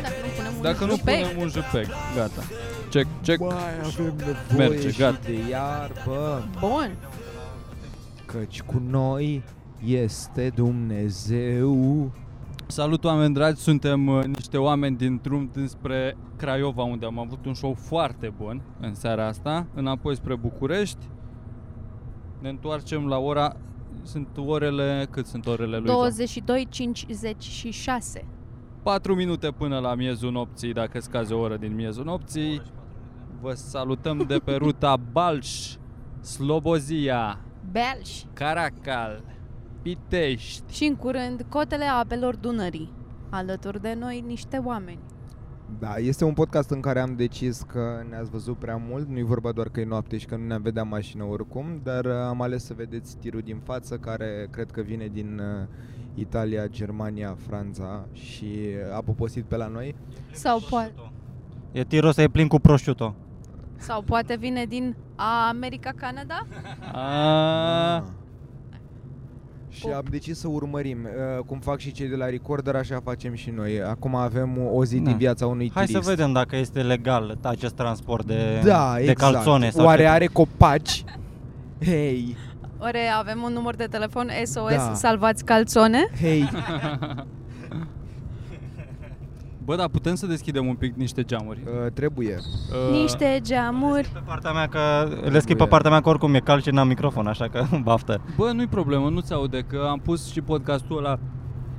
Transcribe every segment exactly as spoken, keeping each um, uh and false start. dacă nu punem un, dacă nu punem un jpeg, gata. Check, check. Băi, avem nevoie, merge, și gata, de iarbă. Bun. Căci cu noi este Dumnezeu. Salut, oameni dragi, suntem niște oameni din drum dinspre Craiova, unde am avut un show foarte bun în seara asta. Înapoi spre București. Ne întoarcem la ora... Sunt orele... Cât sunt orele, Luiza? douăzeci și doi cincizeci și șase. patru minute până la miezul nopții, dacă scazi o oră din miezul nopții. Vă salutăm de pe ruta Balș, Slobozia, Belș, Caracal, Pitești. Și în curând, Cotele Apelor Dunării. Alături de noi niște oameni. Da, este un podcast în care am decis că ne-ați văzut prea mult. Nu-i vorba doar că e noapte și că nu ne-am vedea mașină oricum, dar am ales să vedeți tirul din față, care cred că vine din Italia, Germania, Franța și a poposit pe la noi. Sau poate... E tirul să-i plin cu prosciutto. Sau poate vine din America, Canada? A... Și am decis să urmărim, uh, cum fac și cei de la Recorder, așa facem și noi. Acum avem o zi din viața unui turist. Hai să vedem dacă este legal acest transport de, da, de exact. Calzone. Sau oare are copaci? Hei! Oare avem un număr de telefon S O S, da. Salvați calzone? Hei! Bă, dar putem să deschidem un pic niște geamuri? Uh, trebuie. Uh, niște geamuri. Pe partea mea că trebuie. Le schimb pe partea mea că oricum e cald și n-am microfon, așa că baftă. Bă, nu-i problemă, nu-ți aude, că am pus și podcastul ăla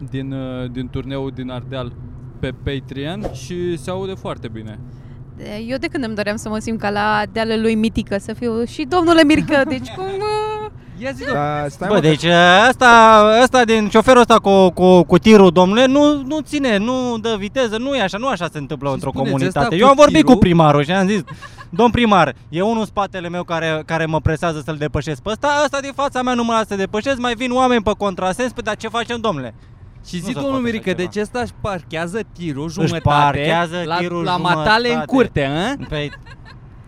din, din turneul din Ardeal pe Patreon și se aude foarte bine. Eu de când îmi doream să mă simt ca la dealul lui Mitică, să fiu și domnule Mircă, deci cum... Ia zi, da, stai. Bă, deci asta, asta din șoferul ăsta cu, cu, cu tirul, domnule, nu, nu ține, nu dă viteză, nu e așa, nu așa se întâmplă și într-o comunitate. Eu am vorbit tirul? Cu primarul și am zis, domn primar, e unul în spatele meu care, care mă presează să-l depășesc pe ăsta, ăsta din fața mea nu mă lasă să depășesc, mai vin oameni pe contrasens, păi, dar ce facem, domnule? Și zi, domnul Mirică, deci ăsta își parchează tirul jumătate, parchează la, tirul la matale jumătate. În curte, hă? Păi...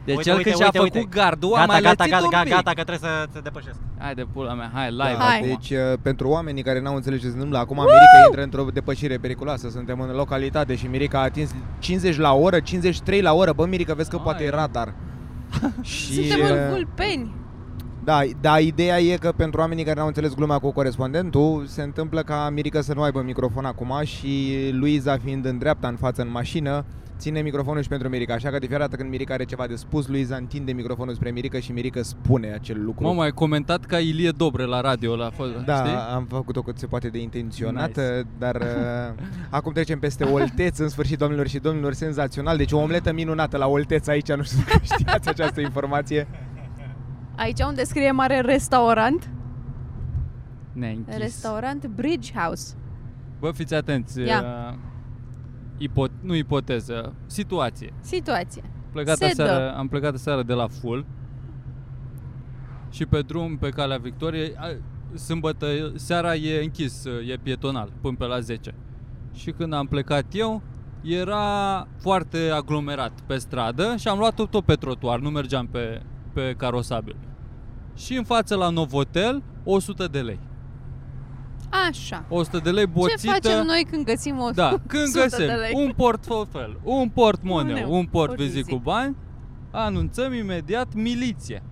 Deci uite, el când uite, și-a uite, făcut gardul, gata, am mai gata, gata, gata, gata, că trebuie să te depășesc. Hai de pula mea, hai live, da, acum. Deci uh, pentru oamenii care n-au înțeles ce se întâmplă, acum Mirica intră într-o depășire periculoasă. Suntem în localitate și Mirica a atins cincizeci la oră, cincizeci și trei la oră. Bă, Mirica, vezi că ai, poate e radar. Și, suntem în Vulpeni. Da, dar ideea e că pentru oamenii care n-au înțeles gluma cu corespondentul, se întâmplă ca Mirica să nu aibă microfon acum și Luiza, fiind în dreapta, în față, în mașină, ține microfonul și pentru Mirica, așa că de fiecare dată când Mirica are ceva de spus, Luiza întinde microfonul spre Mirica și Mirica spune acel lucru. Mama, ai comentat ca Ilie Dobre la radio, la fost, da, știi? Am făcut-o cât se poate de intenționat, nice. Dar uh, acum trecem peste Olteț, în sfârșit, domnilor și domnilor, senzațional, deci o omletă minunată la Olteț aici, nu știu dacă știați această informație. Aici unde scrie mare restaurant? Ne-ai închis. Restaurant Bridge House. Bă, fiți atenți. Yeah. Uh, Ipo, nu ipoteză, situație. Situație. Plecat aseară, am plecat aseară de la Ful și pe drum, pe calea Victoriei, sâmbătă seara e închis, e pietonal, până pe la zece. Și când am plecat eu, era foarte aglomerat pe stradă și am luat-o tot pe trotuar, nu mergeam pe, pe carosabil. Și în față la Novotel, o sută de lei. Așa. o sută de lei boțită. Ce facem noi când găsim o sută de lei? Da, când găsim un portofel, un portmoneu, un portvizic cu bani, anunțăm imediat miliție.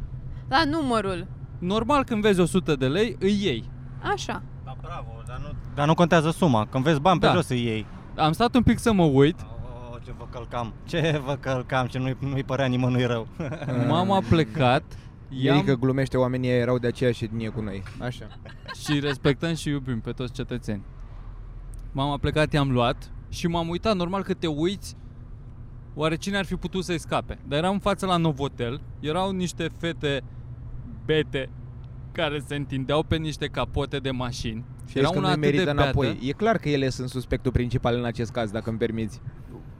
La numărul. Normal, când vezi o sută de lei, îi iei. Așa. Da, bravo, dar nu, dar nu contează suma. Când vezi bani, da, pe jos îi iei. Am stat un pic să mă uit. O, ce vă călcam. Ce vă călcam, ce nu-i, nu-i părea nimănui rău. M-am aplecat. Mirica glumește, oamenii erau de aceeași etnie cu noi. Așa. Și respectăm și iubim pe toți cetățeni. M-am plecat, i-am luat și m-am uitat, normal că te uiți, oare cine ar fi putut să-i scape? Dar eram în față la Novotel, erau niște fete bete care se întindeau pe niște capote de mașini. Și era una atât de beată. E clar că ele sunt suspectul principal în acest caz, dacă îmi permiți.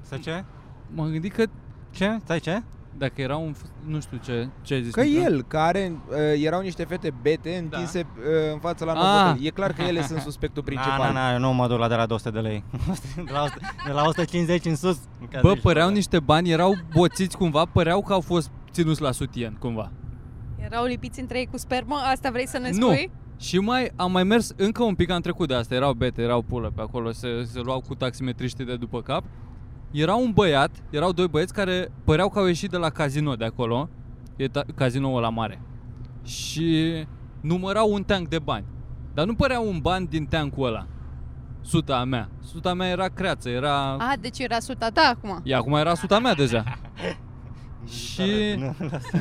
Să ce? M-am gândit că... Ce? Stai, ce? Dacă era un... nu știu ce, ce ai zis. Că el, care uh, erau niște fete bete întinse, da, uh, în fața la Novotel. E clar că ele sunt suspectul principal. Na, na, na, eu nu mă duc la de la două sute de lei. De la, de la o sută cincizeci în sus. Bă, păreau niște bani, erau boțiți cumva, păreau că au fost ținuți la sutien, cumva. Erau lipiți între ei cu spermă, asta vrei să ne spui? Nu. Și mai, am mai mers încă un pic, am trecut de asta, erau bete, erau pulă pe acolo, se, se luau cu taximetriștii de după cap. Era un băiat, erau doi băieți care păreau că au ieșit de la casino de acolo, cazinoul la mare, și numărau un teanc de bani. Dar nu părea un ban din teancul ăla. Suta mea. Suta mea era creață, era... A, deci era suta ta acum. E, acum era suta mea deja. Și...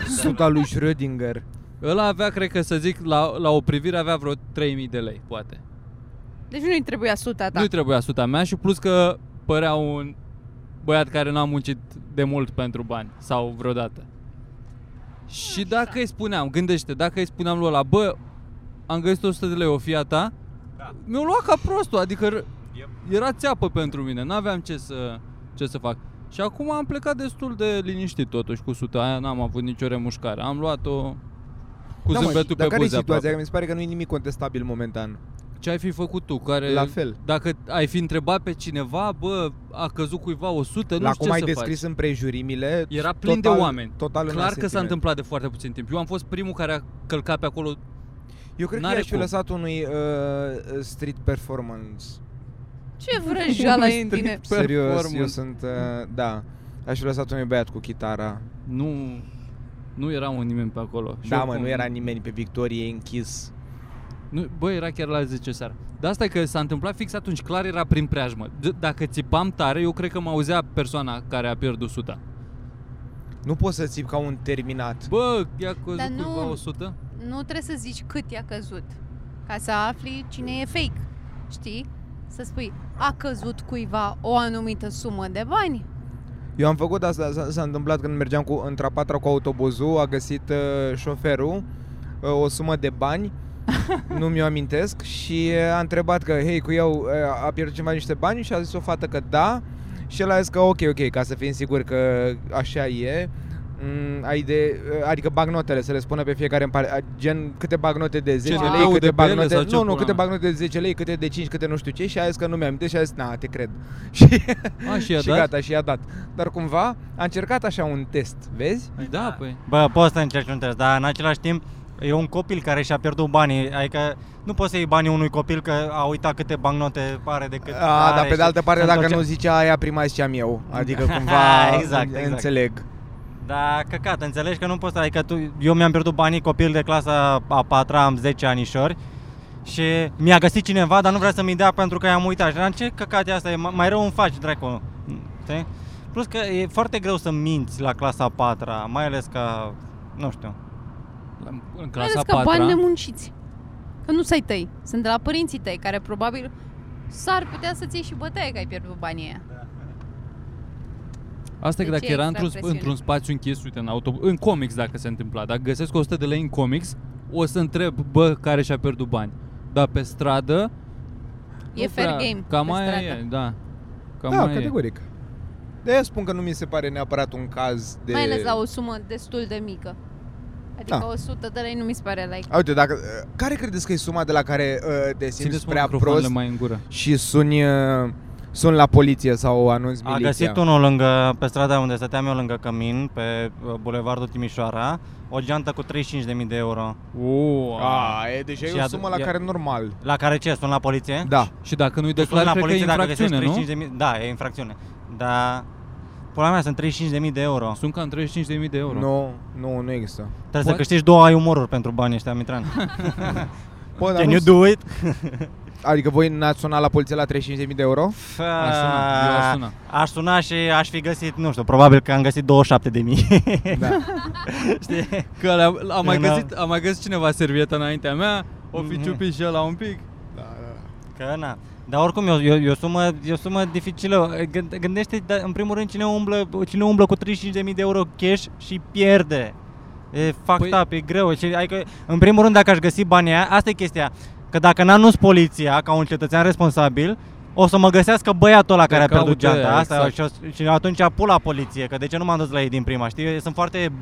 Suta lui Schrödinger. Ăla avea, cred că să zic, la, la o privire avea vreo trei mii de lei, poate. Deci nu-i trebuia suta ta. Nu-i trebuia suta mea și plus că părea un băiat care n-a muncit de mult pentru bani sau vreodată. Și dacă îi spuneam, gândește, dacă îi spuneam lui ăla, bă, am găsit o sută de lei, o fia ta, da. Mi-o lua ca prostul, adică era țeapă pentru mine, n-aveam ce să, ce să fac. Și acum am plecat destul de liniștit totuși cu suta aia, n-am avut nicio remușcare, am luat-o cu da, zâmbetul pe buze. Dar care e situația? Aproape. Că mi se pare că nu e nimic contestabil momentan. Ce ai fi făcut tu? Care, la fel. Dacă ai fi întrebat pe cineva, bă, a căzut cuiva o sută, la nu știu ce să faci. La cum ai descris împrejurimile, era plin total, de oameni. Total clar că s-a întâmplat de foarte puțin timp. Eu am fost primul care a călcat pe acolo. Eu cred n-are că i-aș fi lăsat unui uh, street performance. Ce vrăjeală e în tine? Serios, eu sunt, uh, da, aș fi lăsat unui băiat cu chitara. Nu, nu era un nimeni pe acolo. Și da, mă, cum... nu era nimeni pe Victorie închis. Nu, bă, era chiar la zece seara. Dar asta e că s-a întâmplat fix atunci, clar era prin preajmă. D- Dacă țipam tare, eu cred că mă auzea persoana care a pierdut suta. Nu poți să țip ca un terminat. Bă, i-a căzut dar cuiva nu, o sută? Nu trebuie să zici cât i-a căzut, ca să afli cine e fake. Știi? Să spui, a căzut cuiva o anumită sumă de bani. Eu am făcut asta, s-a, s-a întâmplat când mergeam cu, între a patra cu autobuzul. A găsit uh, șoferul uh, o sumă de bani. Nu mi-o amintesc. Și a întrebat că, hei, cu eu a pierdut ceva niște bani. Și a zis o fată că da. Și el a zis că ok, ok, ca să fim siguri că așa e, ai de, adică bagnotele, să le spună pe fiecare în parte, gen câte bagnote de zece lei, câte de bagnote, nu, nu, nu, câte bagnote de zece lei, câte de cinci, câte nu știu ce. Și a zis că nu mi-am amintesc și a zis, na, te cred. Și, a, și, și gata, și i-a dat. Dar cumva a încercat așa un test, vezi? Da, păi. Bă, poți să încerci un test, dar în același timp e un copil care și-a pierdut banii, adică nu poți să iei banii unui copil că a uitat câte bancnote are de cât. A, dar pe de altă parte, dacă nu zicea aia, prima ziceam eu, adică cumva exact, exact. Înțeleg. Da, căcat, înțelegi că nu poți să, adică tu, eu mi-am pierdut banii, copil de clasa a patra, am zece anișori și mi-a găsit cineva, dar nu vrea să-mi dea pentru că i-am uitat. Și am ce căcat e asta, e mai rău îmi faci, dracu, știi? Plus că e foarte greu să minți la clasa a patra, mai ales ca, nu știu... În clasa a patra. Bani nemunciți. Că nu s-ai tăi. Sunt de la părinții tăi, care probabil s-ar putea să-ți iei și bătaie că ai pierdut banii aia. Asta e că dacă era într-un, într-un spațiu închis, uite, în, auto, în comics dacă se întâmpla. Dacă găsesc o sută de lei în comics, o să întreb, bă, care și-a pierdut bani. Dar pe stradă... E fair game. Cam aia e, da. Cam da, categoric. E. De-aia spun că nu mi se pare neapărat un caz de... Mai ales la o sumă destul de mică. Adică da. o sută de lei nu mi se pare like. Uite, dacă, care credeți că e suma de la care uh, te simți prea prost mai în gură și suni, uh, suni la poliție sau anunți miliția? A găsit unul lângă, pe strada unde stăteam eu lângă cămin, pe bulevardul Timișoara, o geantă cu treizeci și cinci de mii de euro. Uuu, deci e o sumă la care normal. La care ce? Suni la poliție? Da. Și dacă nu-i declar, cred că e infracțiune, nu? Da, e infracțiune. Dar... Pula mea, sunt treizeci și cinci de mii de euro. Sunt cam treizeci și cinci de mii de euro. Nu, nu, nu există. Trebuie What? Să câștigi două ai umoruri pentru banii ăștia, Mitran. Bă, Can you do it? Adică voi n-ați sunat la poliție la treizeci și cinci de mii de euro? Fă... Aș suna, aș suna. Aș suna și aș fi găsit, nu știu, probabil că am găsit douăzeci și șapte de mii. Da. Știi? Că am, am, mai găsit, am mai găsit cineva servieta înaintea mea, o fi ciupit și ăla un pic. Da, da. Că na. Dar oricum e o, e o sumă, e o sumă dificilă. Gândește, în primul rând, cine umblă, cine umblă cu treizeci și cinci de mii de euro cash și pierde. E fucked up, e greu. Adică, în primul rând, dacă aș găsi banii aia, asta e chestia. Că dacă n-anunț poliția ca un cetățean responsabil, o să mă găsească băiatul ăla care a pierdut geanta asta exact. Și atunci pun la poliție, că de ce nu m-am dus la ei din prima, știi? Sunt foarte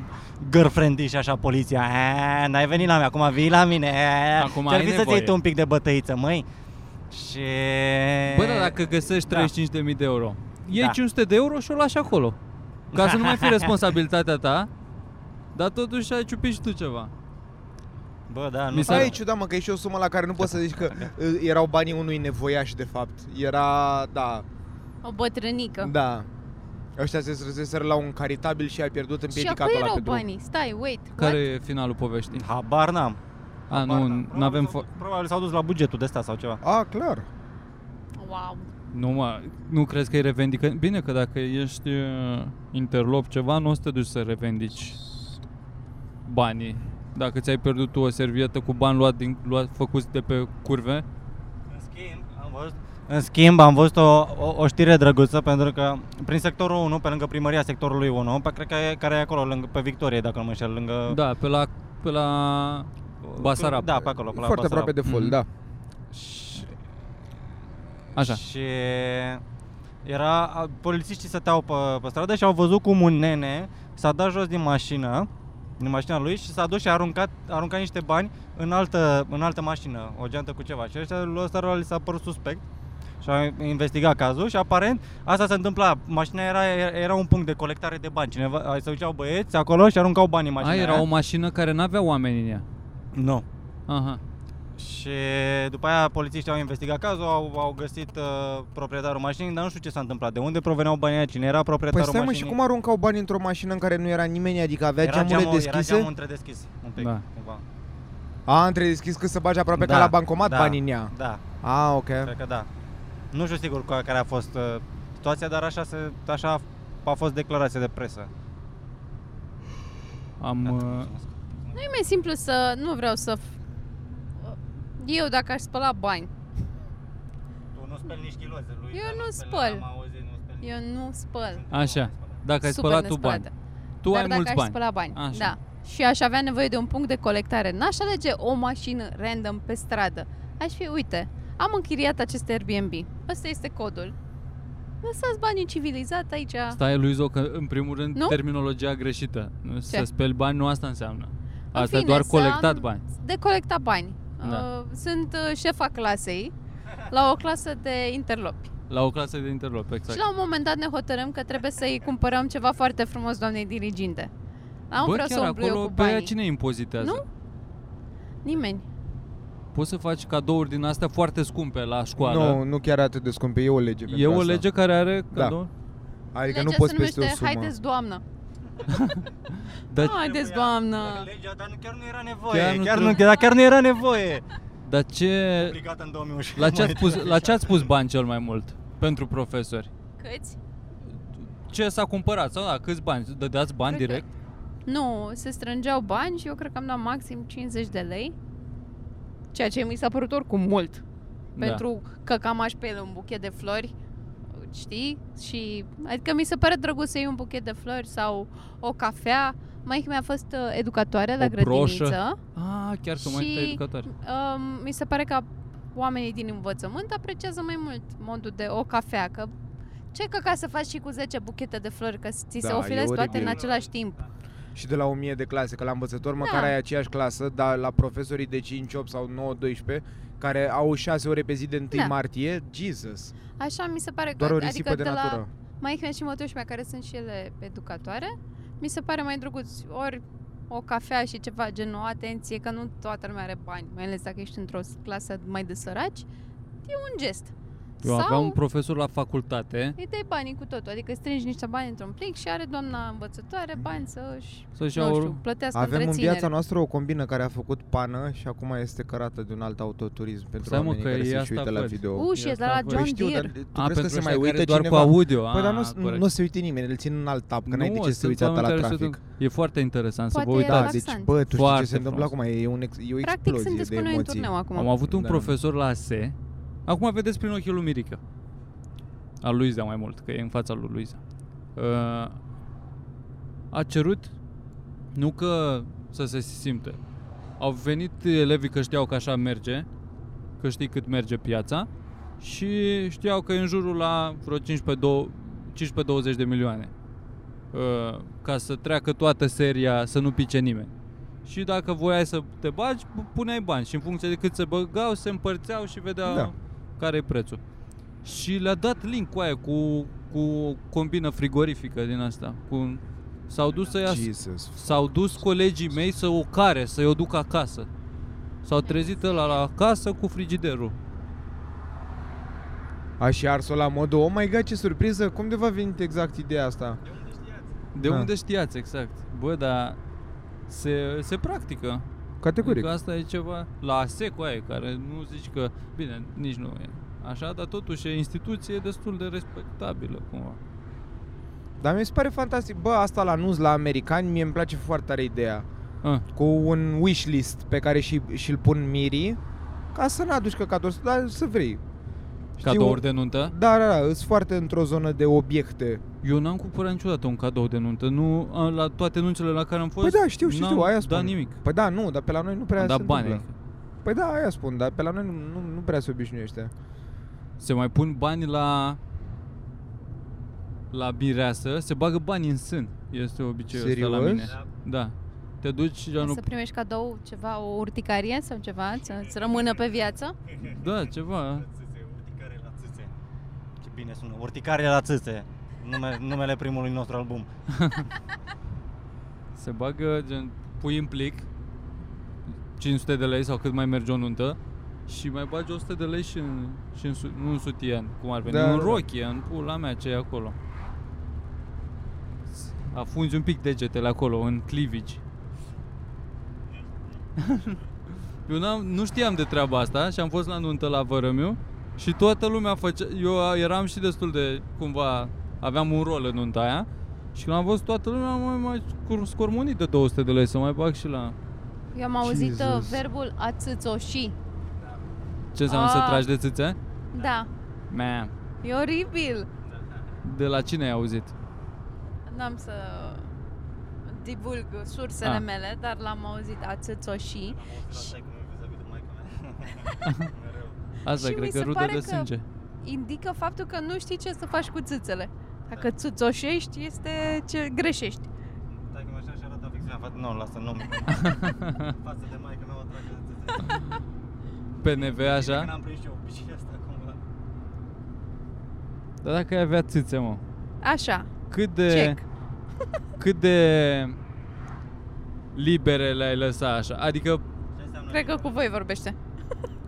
girlfriend-y și așa, poliția. Eee, n-ai venit la mine, acum vii la mine. Acum ai nevoie. Ți-ar fi să-ți iei tu un pic de bătăiță, măi. Și... Bă, da, dacă găsești da. treizeci și cinci de mii de euro, iei da. cinci sute de euro și o lași acolo. Ca să nu mai fie responsabilitatea ta, dar totuși ai ciupit și tu ceva. Bă, da, nu. Ai ciudat, mă, că e și o sumă la care nu poți să zici că erau banii unui nevoiaș, de fapt. Era, da... O bătrânică. Da. Ăștia se străseseră la un caritabil și ai pierdut în piedicatul ăla pe drum. Și banii? Stai, wait. Care what? E finalul poveștii? Habar n-am. A, nu, n-avem... Probabil s-au dus la bugetul de ăsta sau ceva. A, clar. Wow. Nu, mă, nu crezi că e revendică? Bine că dacă ești interlop ceva, nu o să te duci să revendici banii. Dacă ți-ai pierdut tu o servietă cu bani luat din, luat, făcuți de pe curve. În schimb, am văzut, în schimb, am văzut o, o, o știre drăguță, pentru că prin sectorul unu, pe lângă primăria sectorului unu, pe, cred că e, care e acolo, lângă, pe Victorie, dacă nu mă înșel, lângă... Da, pe la, pe la Basarab. Da, pe acolo, pe la Foarte Basarab. Aproape de Fol, mm-hmm. Da. Și... Așa. Și... Era... Polițiștii stăteau pe, pe stradă și au văzut cum un nene s-a dat jos din mașină, din mașina lui, și s-a dus și a aruncat, a aruncat niște bani în altă, în altă mașină, o geantă cu ceva. Și ăștia lui ăsta li s-a părut suspect și a investigat cazul și aparent asta se întâmpla. Mașina era, era un punct de colectare de bani. Cineva, se duceau băieți acolo și aruncau bani în mașina. A, era aia. O mașină care n-avea oameni în ea? Nu. Aha. Și după aia polițiștii au investigat cazul, au, au găsit uh, proprietarul mașinii, dar nu știu ce s-a întâmplat, de unde proveneau banii, cine era proprietarul păi, stai, mașinii. Păi stai, și cum aruncau bani într-o mașină în care nu era nimeni, adică avea era geamurile geamul, deschise? Era geamul întredeschis, un pic, da. Cumva. A, întredeschis că se bagi aproape da, ca la bancomat da, banii în ea. Da. A, ok. Cred că da. Nu știu sigur care a fost uh, situația, dar așa, se, așa a fost declarația de presă. Am... Uh... Nu e mai simplu să... Nu vreau să... Eu dacă aș spăla bani. Tu nu speli nici chiloze lui. Eu nu spăl. Eu nu spăl. Așa. Dacă ai spălat tu bani. Tu ai mulți bani. Spăla bani. Așa. Da. Și aș avea nevoie de un punct de colectare. N-aș alege o mașină random pe stradă. Aș fi, uite, am închiriat acest Airbnb. Ăsta este codul. Lăsați banii civilizat aici. Stai, Luizo, că în primul rând nu? Terminologia greșită. Ce? Să speli bani nu asta înseamnă. Asta în fine, e doar colectat bani. De colectat bani. Da. Sunt șefa clasei la o clasă de interlopi. La o clasă de interlopi, exact. Și la un moment dat ne hotărâm că trebuie să-i cumpărăm ceva foarte frumos doamnei diriginte. Am Bă, vreau chiar să umblu acolo eu cu banii. Pe aia cine impozitează? Nu? Nimeni. Poți să faci cadouri din astea foarte scumpe la școală. Nu, nu chiar atât de scumpe, e o lege pentru asta. E o lege asta. Care are cadouri? Da. Adică legea nu poți peste o sumă. Haideți, doamnă. Dar haideți, doamnă. Legea, dar chiar nu era nevoie. Chiar nu, chiar nu, dar chiar nu era nevoie. Dar ce obligată în două mii unsprezece. La ce ați pus, la ce ați pus bani cel mai mult pentru profesori? Câți? Ce s-a cumpărat? Sau da, câți bani? Dădeați bani cred direct? Că... Nu, se strângeau bani și eu cred că am dat maxim cincizeci de lei. Ceea ce mi s-a părut oricum mult. Da. Pentru că cam aș pe el un buchet de flori. Știi? Și adică mi se pare drăguț să iei un buchet de flori sau o cafea. Maică mi-a fost uh, educatoare o la grădiniță. Broșă. Ah, chiar că mai este educatoare. Uh, mi se pare că oamenii din învățământ apreciază mai mult modul de o cafea, că ce căca să faci și cu zece buchete de flori, că ți da, se ofilezi toate în același timp. Da. Și de la o mie de clase, că la învățător măcar da. Ai aceeași clasă, dar la profesorii de cinci, opt sau nouă, doisprezece care au șase ore pe zi de întâi martie, Jesus. Așa mi se pare că doar o risipă adică de, de natură. La maică mea și mătuși mea, care sunt și ele educatoare, mi se pare mai drăguț ori o cafea și ceva genul, atenție că nu toată lumea are bani, mai ales dacă ești într-o clasă mai de săraci, e un gest. Eu sau aveam un profesor la facultate. Îi dai banii cu totul, adică strângi niște bani într-un plic și are doamna învățătoare bani să-și, să-și nu știu, plătească avem întreținere. Avem în viața noastră o combină care a făcut pană și acum este cărată de un alt autoturism pentru Seamă oamenii care se și uită la video. Ușe, dar la John Deere. Tu crezi că se mai uită doar cineva? Cu audio. Păi, dar nu, nu se uite nimeni, îl țin în alt tab, că n-ai de ce să uiți la trafic. E foarte interesant să vă uitați. Deci, bă, tu știi ce se întâmplă acum, e o explozie. Practic sunteți cu noi în turneu acum. Am avut un profesor la A S E. Acum vedeți prin ochii lui Mirica. Al lui Luiza mai mult, că e în fața lui Luiza. Uh, a cerut, nu că să se simte. Au venit elevii că știau că așa merge, că știi cât merge piața și știau că e în jurul la vreo cincisprezece douăzeci de milioane. Uh, ca să treacă toată seria, să nu pice nimeni. Și dacă voiai să te bagi, puneai bani și în funcție de cât se băgau, se împărțeau și vedeau da. Care e prețul. Și le-a dat link cu aia, cu, cu o combină frigorifică din asta. Cu, s-au dus să ia, Jesus. S-au dus colegii mei să o care, să-i o duc acasă. S-au trezit ăla la acasă cu frigiderul. Aș ars-o la modul, oh my god, ce surpriză, cum de v-a venit exact ideea asta? De unde știați? De da. unde știați, exact. Bă, dar se, se practică. Categoric. Adică asta e ceva la secu aia, care nu zici că, bine, nici nu e așa, dar totuși e instituție destul de respectabilă, cumva. Dar mi se pare fantastic. Bă, asta la N U S, la americani, mie îmi place foarte tare ideea. A. Cu un wishlist pe care și, și-l pun mirii, ca să n-aduci căcatul ăsta, dar să vrei. Știi, cadouri de nuntă? Da, da, da, sunt foarte într-o zonă de obiecte. Eu n-am cumpărat niciodată un cadou de nuntă, nu, la toate nuntele la care am fost. Păi da, știu, știu, știu, aia spun. Da, nimic. Păi da, nu, dar pe la noi nu prea am se da bani. Întâmplă. Păi da, aia spun, dar pe la noi nu, nu, nu prea se obișnuiește. Se mai pun bani la la bireasă, se bagă bani în sân. Este obiceiul serios? Ăsta la mine. Da. Te duci genul... Să primești cadou ceva, o urticarie sau ceva, să rămână pe viață? Da, ceva. Bine sună, urticare la țâțe, nume, numele primului nostru album. Se bagă, gen, pui în plic cinci sute de lei sau cât mai merge o nuntă și mai bagi o sută de lei și în, și în, nu în sutien, cum ar veni, da, în rochie, în pula mea ce e acolo. Afunzi un pic degetele acolo, în cleavage. Eu n-am, nu știam de treaba asta și am fost la nuntă la vărămiu. Și toată lumea făcea, eu eram și destul de, cumva, aveam un rol în nunta aia. Și când am văzut toată lumea, am mai scormonit de două sute de lei, să mai bag și la... Eu am auzit Jesus. verbul a țâțoși. Ce înseamnă oh. să tragi de țâțe? Da. Man. E oribil. De la cine ai auzit? N-am să divulg sursele ah. mele, dar l-am auzit a țâțoși. Asta, și cred că rudă de sânge. Că indică faptul că nu știi ce să faci cu țâțele. Dacă țâțoșești, este ce greșești. Dacă mă așa și arată fix, mi-am făcut, nu, lasă, nu. Față de maică mea o tragă de țâțele. P N V așa? Când am prins eu obicei asta acum. Dar dacă ai avea țâțe, mă. Așa. Cât de... Check. Cât de... libere le-ai lăsat așa? Adică... Cred că cu voi vorbește.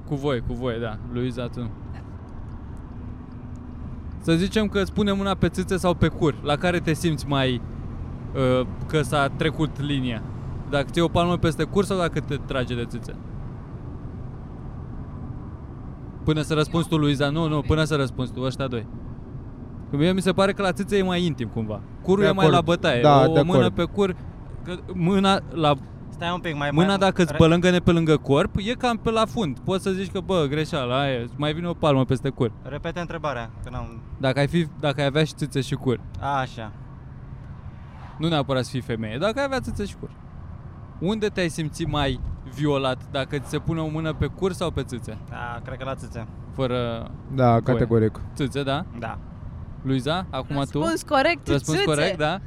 Cu voi, cu voi, da. Luiza, tu. Să zicem că îți punem mâna pe țâțe sau pe cur. La care te simți mai uh, că s-a trecut linia? Dacă ți-e o palmă peste cur sau dacă te trage de țâțe? Până să răspunzi tu, Luiza. Nu, nu, până să răspunzi tu, ăștia doi. Că mie mi se pare că la țâțe e mai intim cumva. Curul de e acord. Mai la bătaie. Da, o mână pe cur, că mâna la... Stai un pic, mai, mâna mai, dacă îți pălângăne pe lângă corp, e cam pe la fund. Poți să zici că, bă, greșeală, aia, mai vine o palmă peste cur. Repete întrebarea, că n-am... Dacă ai fi, dacă ai avea și țâțe și cur. A, așa. Nu neapărat să fii femeie, dacă ai avea țâțe și cur. Unde te-ai simți mai violat, dacă ți se pune o mână pe cur sau pe țâțe? Da, cred că la țâțe. Fără... Da, categoric. Țâțe, da? Da. Luiza, acum Răspuns tu? Răspuns corect, Răspuns țâțe. corect, da?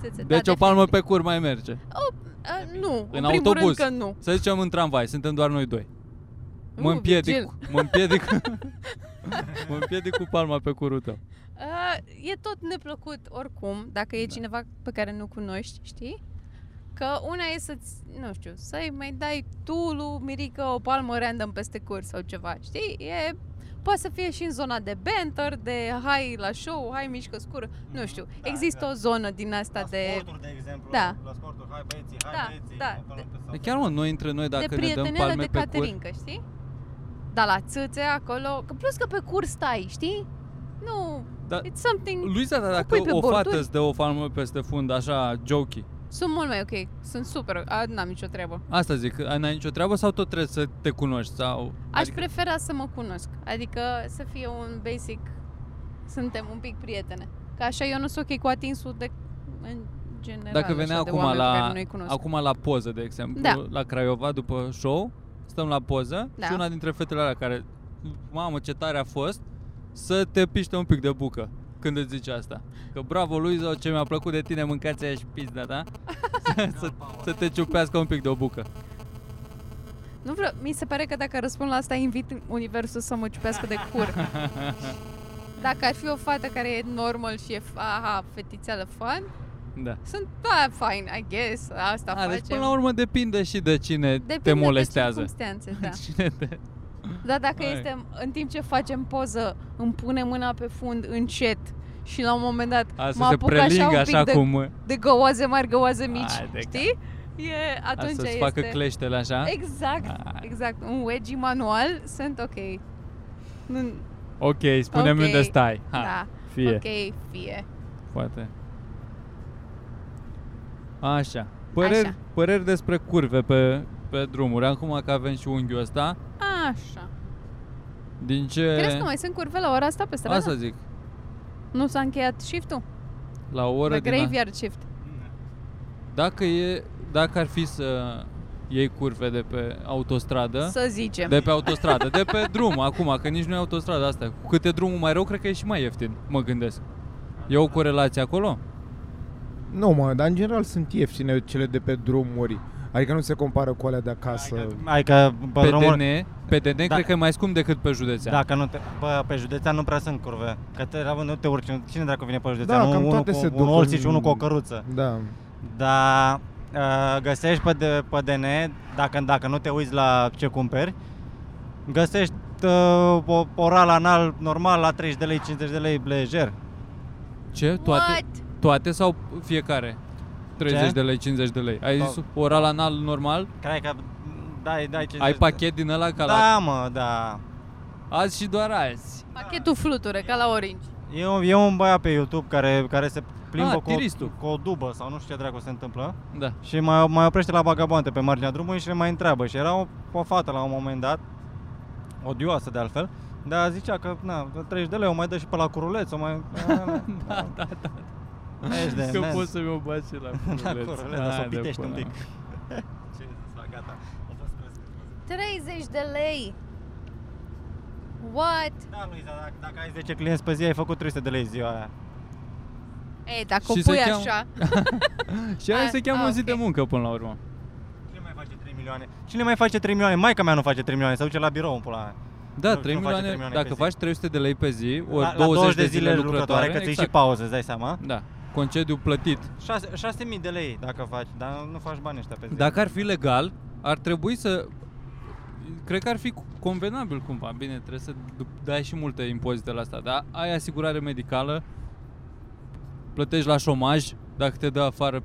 Țâțe, deci da, o palmă definitiv. Pe cur mai merge. Oh. Uh, nu, în, în autobuz, că nu. Să zicem în tramvai, suntem doar noi doi. Uh, mă împiedic, mă împiedic, mă împiedic cu palma pe curul tău. Uh, e tot neplăcut oricum, dacă e da. cineva pe care nu cunoști, știi? Că una e să nu știu, să-i mai dai tu lui Mirică o palmă random peste cur sau ceva, știi? E, poate să fie și în zona de banter, de hai la show, hai mișcă scură, nu știu. Da, există da. o zonă din asta la de... La sporturi, de exemplu, da. la sporturi, hai băieții, hai da, băieții. Da, da. De, chiar mă, noi între noi, dacă ne dăm palme de pe caterincă, cur... știi? Dar la țâțe, acolo, că plus că pe cur stai, știi? Nu, da, it's something... Luiza, dar dacă o fată îți dă o palmă peste fund, așa, jokey. Sunt mult mai ok, sunt super, a, n-am nicio treabă. Asta zic, n-ai nicio treabă sau tot trebuie să te cunoști? Sau... Aș adică... prefera să mă cunosc, adică să fie un basic, suntem un pic prietene. Că așa eu nu sunt ok cu atinsul de, în general. Dacă venea acum la, acum la poză, de exemplu, da. la Craiova după show, stăm la poză da. și una dintre fetele alea care, mamă ce tare a fost, să te piște un pic de bucă. Când îți zici asta? Că bravo, Luiza, ce mi-a plăcut de tine, mâncați aia și pizda, da? să, să te ciupească un pic de o bucă. Nu vreau, mi se pare că dacă răspund la asta, invit universul să mă ciupească de cur. Dacă ar fi o fată care e normal și e, aha, fetițeală fun, da. sunt, da, fine, I guess, asta a, face. Deci până la urmă depinde și de cine depinde te molestează. Depinde de circumstanțe, da. Cine te... Da, dacă Hai. este în timp ce facem poză, îmi pune mâna pe fund încet și la un moment dat mă apuc așa un pic așa de, cum... de găoaze mari, găoaze mici, Hai, știi? E, atunci a să-ți este... facă cleștele așa? Exact, Hai. exact. Un wedgie manual, sunt ok. Nu... Ok, spune-mi okay. unde stai. Ha, da. Fie. Ok, fie. Poate. Așa. Păreri, așa. păreri despre curve pe, pe drumuri. Acum că avem și unghiul ăsta. Așa. Din ce... Crezi că mai sunt curve la ora asta pe stradă? Asta zic. Nu s-a încheiat shift-ul? La o oră din... graveyard shift. Dacă e... Dacă ar fi să iei curve de pe autostradă... Să zicem. De pe autostradă. De pe drum, acum, că nici nu e autostradă asta. Cu câte drumul mai rău, cred că e și mai ieftin, mă gândesc. E o corelație acolo? Nu, mă, dar în general sunt ieftine cele de pe drumuri. Adică nu se compară cu alea de acasă. Adică, pe P D N, P D N da, cred că e mai scump decât pe județean. Dacă nu te, bă, pe județean nu prea sunt curve. Că te, nu te urci, cine dracu vine pe județean? Da, nu, cam toate cu, se duc. Un olțic și unul cu o căruță. Da. Dar găsești pe, de, pe D N, dacă, dacă nu te uiți la ce cumperi, găsești uh, o, o rală anal normal la treizeci de lei, cincizeci de lei, lejer. Ce? Toate? Toate sau fiecare? treizeci ce? De lei, cincizeci de lei. Ai zis o rală anal normal? Cred că dai, dai cincizeci. Ai pachet din ăla ca da, la... Da, mă, da. Azi și doar azi. Pachetul fluture, ca la Orange. E un, e un băiat pe YouTube care, care se plimbă ah, cu, o, cu o dubă sau nu știu ce dracu se întâmplă. Da. Și mai, mai oprește la vagabonte pe marginea drumului și le mai întreabă. Și era o, o fată la un moment dat, odioasă de altfel, dar zicea că na, treizeci de lei o mai dă și pe la curuleț, o mai... da, da, da. Ești că poți să-mi o baci și la curuleț. La curuleț, dar să o pitești un pic. Ce zis, gata. treizeci de lei! What? Da, Luiza, dacă, dacă ai zece clienți pe zi, ai făcut trei sute de lei ziua aia. Ei, dacă și o pui cheam... așa... Și aia se cheamă a, o zi okay. de muncă până la urmă. Cine mai face trei milioane? Cine mai face trei milioane? Maica mea nu face trei milioane, se duce la birou în pula aia. Da, nu, trei, milioane, trei milioane. Dacă faci trei sute de lei pe zi, ori la, la douăzeci de zile lucrătoare, că ți exact. și pauză, îți dai seama? Da. Concediu plătit. șase mii de lei dacă faci, dar nu faci bani ăștia pe zi. Dacă ar fi legal, ar trebui să... Cred că ar fi convenabil cumva. Bine, trebuie să dai și multe impozite la asta. Dar ai asigurare medicală, plătești la șomaj dacă te dă afară.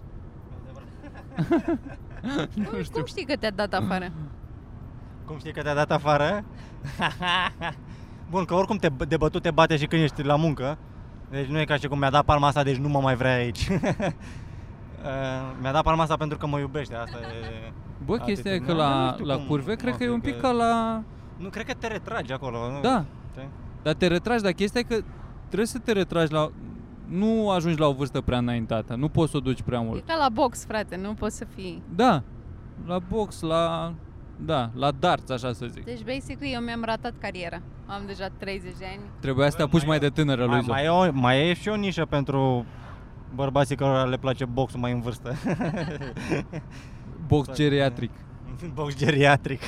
Nu știu. Cum știi că te-a dat afară? Cum știi că te-a dat afară? Bun, că oricum te, de bătut te bate și când ești la muncă. Deci nu e ca și cum mi-a dat palma asta, deci nu mă mai vrea aici. Mi-a dat palma asta pentru că mă iubește. Asta e... Bă, chestia e că la, la curve, cred că e un pic că... ca la... Nu, cred că te retragi acolo. Nu? Da, te... dar te retragi, dar chestia e că trebuie să te retragi la... Nu ajungi la o vârstă prea înaintată, nu poți să o duci prea mult. E ca la box, frate, nu poți să fii... Da, la box, la... Da, la darts, așa să zic. Deci, basically, eu mi-am ratat cariera. Am deja treizeci de ani. Trebuia să te apuci mai, mai de tânără, Luiza. Mai, mai, mai e și o nișă pentru bărbații cărora le place boxul mai în vârstă. Box geriatric. Box geriatric.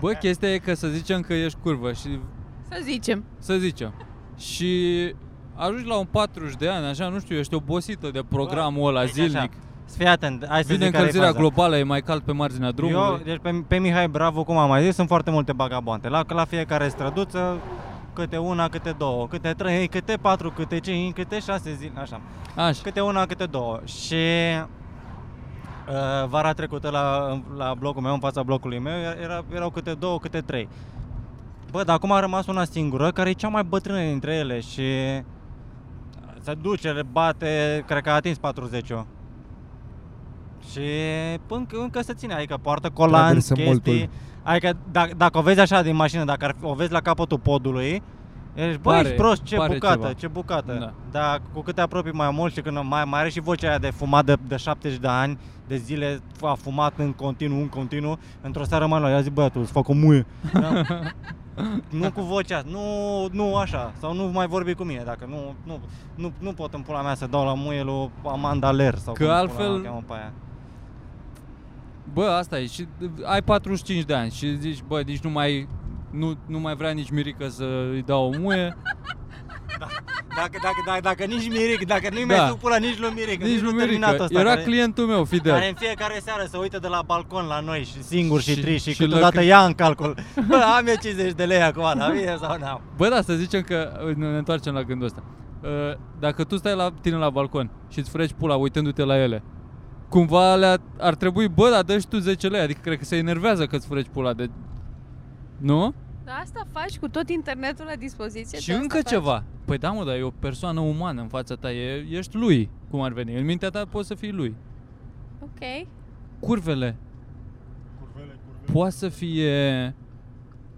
Bă, chestia e că să zicem că ești curvă și... Să zicem. Să zicem. Și ajungi la un patruzeci de ani, așa, nu știu, ești obosită de programul Bă, ăla zilnic. Așa. Fii atent, hai să Vine încălzirea globală, e mai cald pe marginea drumului. Eu, deci pe, pe Mihai Bravu, cum am mai zis, sunt foarte multe bagaboante. La, la fiecare străduță, câte una, câte două, câte trei, câte patru, câte cinci, câte șase zile, așa. Așa. Câte una, câte două. Și... Uh, vara trecută la, la blocul meu, în fața blocului meu, era, erau câte două, câte trei. Bă, dar acum a rămas una singură, care e cea mai bătrână dintre ele și se duce, le bate, cred că a atins patruzeci-ul. Și încă, încă se ține, adică poartă colanți, chestii. Adică dacă, dacă o vezi așa din mașină, dacă ar, o vezi la capătul podului, ești, bă, pare, ești prost, ce bucată, ceva. ce bucată. Da. Dar cu cât te apropii mai mult și când mai, mai are și vocea aia de fumat de, de șaptezeci de ani, de zile a fumat în continuu, în continuu, într-o seară mai la ea zic, bă, tu îți fac o muie. Nu cu vocea, nu, nu așa, sau nu mai vorbi cu mine, dacă nu, nu, nu, nu pot în pula mea să dau la muie lui Amanda Ler sau că cum altfel... pula pe aia. Bă, asta e, și ai patruzeci și cinci de ani și zici, bă, nici nu mai... Nu, nu mai vrea nici Mirica să îi dau o muie. Da, Dacă, dacă, dacă, dacă nici miric, dacă nu-i da. mai supura nici lui Miric, nici, nici lui Miric, ăsta, era care, clientul meu fidel. Care în fiecare seară se uită de la balcon la noi și singur și, și triști și, și câteodată lăc... ia în calcul. Bă, am eu cincizeci de lei acum, dar mie sau n-am? Bă, da, să zicem că ne întoarcem la gândul ăsta. Dacă tu stai la tine la balcon și îți freci pula uitându-te la ele, cumva alea ar trebui, bă, dar dă și tu zece lei, adică cred că se enervează că îți freci pula de... Nu? Dar asta faci cu tot internetul la dispoziție. Și încă faci ceva. Păi da, mă, dar e o persoană umană în fața ta, e, ești lui, cum ar veni. În mintea ta poți să fii lui. Ok. Curvele. Curvele, curvele. Poate să fie...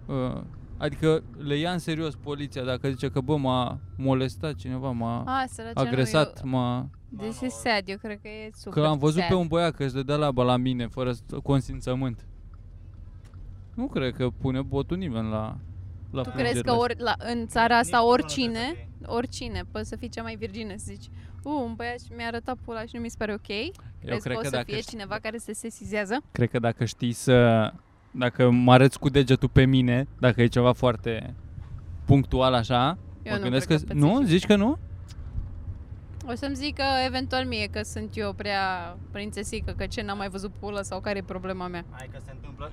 Uh, adică le ia în serios poliția dacă zice că, bă, m-a molestat cineva, m-a A, agresat, eu... m-a... This is sad, eu cred că e super. Că am văzut sad. Pe un băiat că își dădea laba la mine fără consimțământ. Nu cred că pune botul nimeni la, la tu crezi că ori, la, în țara asta oricine, oricine, poți să fii cea mai virgină, să zici U, un băiat mi-a arătat pula și nu mi se pare ok. Eu crezi cred că, că o să fie știi, cineva care se sesizează? Cred că dacă știi să... Dacă mă arăți cu degetul pe mine, dacă e ceva foarte punctual așa, eu mă nu gândesc că... că nu? Zici că nu? O să-mi zic că eventual mie că sunt eu prea prințesică, că ce n-am mai văzut pulă sau care e problema mea. Hai că se întâmplă,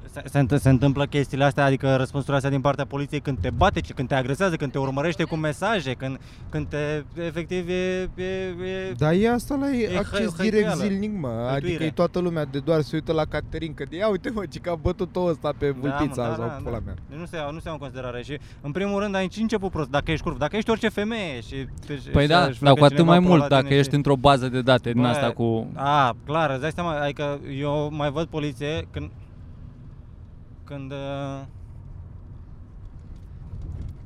se, se întâmplă chestiile astea, adică răspunsurile astea din partea poliției când te bate, când te agresează, când te urmărește cu mesaje, când, când te, efectiv, e... e Dar e asta la e acces hă, direct zilnic, mă, adică e toată lumea de doar se uită la Caterin, că de ia uite mă, ce că a bătut-o ăsta pe vulpița da, sau da, pula da. mea. Nu se, nu se iau în considerare și, în primul rând, ai început prost, dacă ești curv, dacă ești orice femeie și... Păi și da, dar cu atât mai mult. Dacă ești într-o bază de date din asta cu... A, clar, îți dai seama, adică eu mai văd poliție când... Când...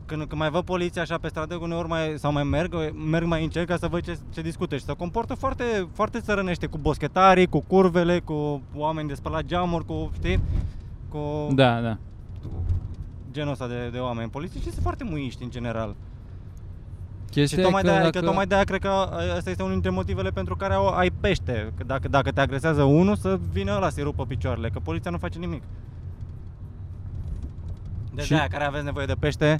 Când, când mai văd poliția așa pe stradă, uneori mai, sau mai merg, merg mai încet ca să văd ce, ce discută și se comportă foarte, foarte țărănește cu boschetarii, cu curvele, cu oameni de spălat geamuri, cu, știi? Cu... Da, da. Genul ăsta de, de oameni. Poliții și sunt foarte muiști în general. Și tocmai de-aia, dacă... tocmai de-aia cred că asta este unul dintre motivele pentru care ai pește. Că dacă, dacă te agresează unul, să vină ăla să-i rupă picioarele, că poliția nu face nimic. Deci și... de-aia care aveți nevoie de pește,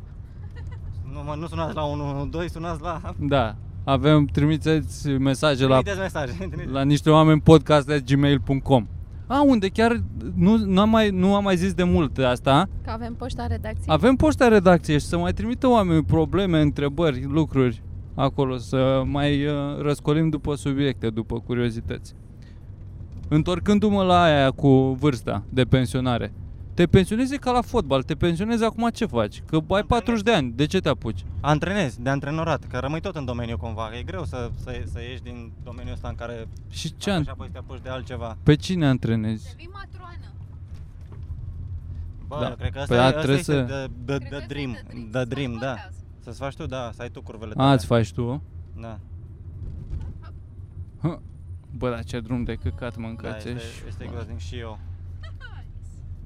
nu, nu sunați la unu unu doi, sunați la... Da, avem, trimiteți mesaje, trimiteți la, mesaje. la niște oameni podcast at gmail dot com. A, unde chiar nu, nu, am mai, nu am mai zis de mult asta. Că avem poșta redacției. Avem poșta redacției și să mai trimită oameni probleme, întrebări, lucruri acolo. Să mai uh, răscolim după subiecte, după curiozități. Întorcându-mă la aia cu vârsta de pensionare. Te pensionezi ca la fotbal, te pensionezi acum ce faci? Că ai antrenezi. patruzeci de ani, de ce te apuci? Antrenezi, de antrenorat, că rămâi tot în domeniu cumva, e greu să, să, să ieși din domeniul ăsta în care și ce an... apoi te apuci de altceva. Pe cine antrenezi? Să vii matroană. Bă, da. cred că ăsta păi este să... the, the, the, the dream, dream. The dream, da. Să-ți faci tu, da, să ai tu curvele tale. A, îți faci tu? Da. Bă, dar ce drum de căcat mâncați. Da, este, este groaznic și eu.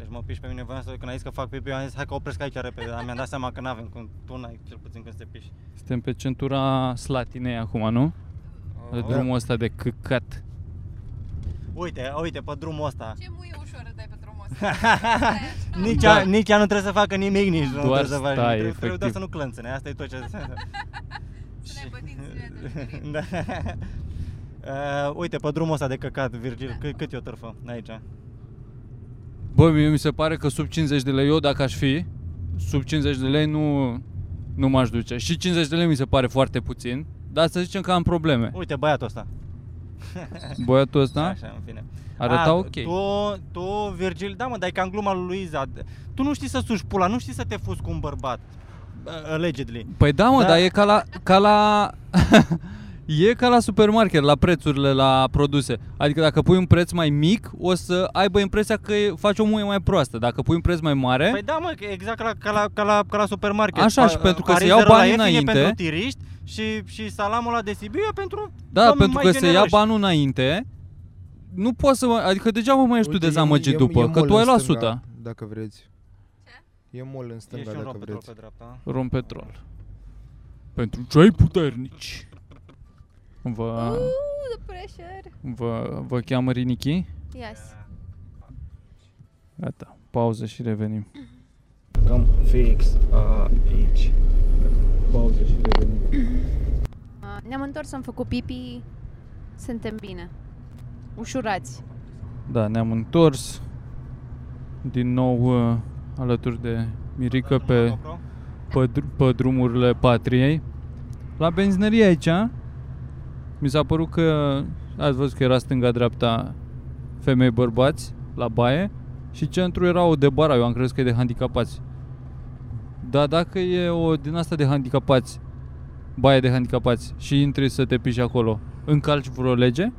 Deci mă piși pe mine, vreau să când ai zis că fac pipi, eu am zis hai că opresc aici repede, dar mi-am dat seama că n-avem, cum tu n-ai, cel puțin când se piși. Suntem pe centura Slatinei acum, nu? Oh, drumul da. ăsta de căcat. Uite, uite, pe drumul ăsta. Ce muie ușoară dai pe drumul ăsta? nici, da. a, nici ea nu trebuie să facă nimic, nici doar nu trebuie să faci nimic. Trebuie, trebuie doar să nu clănțăne, asta e tot ce... Să ne bătim zilele de uh, uite, pe drumul ăsta de căcat, Virgil, da. cât e o târfă aici? Bă, mie mi se pare că sub cincizeci de lei, eu dacă aș fi, sub cincizeci de lei nu, nu m-aș duce. Și cincizeci de lei mi se pare foarte puțin, dar să zicem că am probleme. Uite, băiatul ăsta. Băiatul ăsta? Așa, în fine. Arăta A, ok. Tu, tu, Virgil, da mă, dar e ca în gluma lui Luiza. Tu nu știi să suși pula, nu știi să te fuzi cu un bărbat. Allegedly. Păi da mă, dar, dar e ca la... Ca la... E ca la supermarket, la prețurile la produse. Adică dacă pui un preț mai mic, o să aibă impresia că faci o muie mai proastă. Dacă pui un preț mai mare... Păi da, mă, exact ca la, ca la, ca la, ca la supermarket. Așa, și pentru că se iau bani înainte. Pentru tiriști și, și salamul ăla de Sibiu e pentru... Da, pentru că generoși. se ia banul înainte. Nu poți să... Adică degeaba mai ești Uite, tu dezamăgit e, după, e, că tu ai la sută. Dacă vreți. Ce? E mol în stânga, dacă vreți. Rom petrol. Pentru cei puternici. Vă, uh, vă, vă cheamă Rinichi? Yes. Gata, pauză și revenim. Cam fix aici. Pauză și revenim. Ne-am întors, am făcut pipi, suntem bine. Ușurați. Da, ne-am întors din nou uh, alături de Mirica pe, pe, pe drumurile Patriei. La benzinărie aici, mi s-a părut că, ați văzut că era stânga-dreapta femei bărbați la baie și centrul era o de bara, eu am crezut că e de handicapați. Dar dacă e o din asta de handicapați, baie de handicapați și intri să te piși acolo, încalci vreo lege?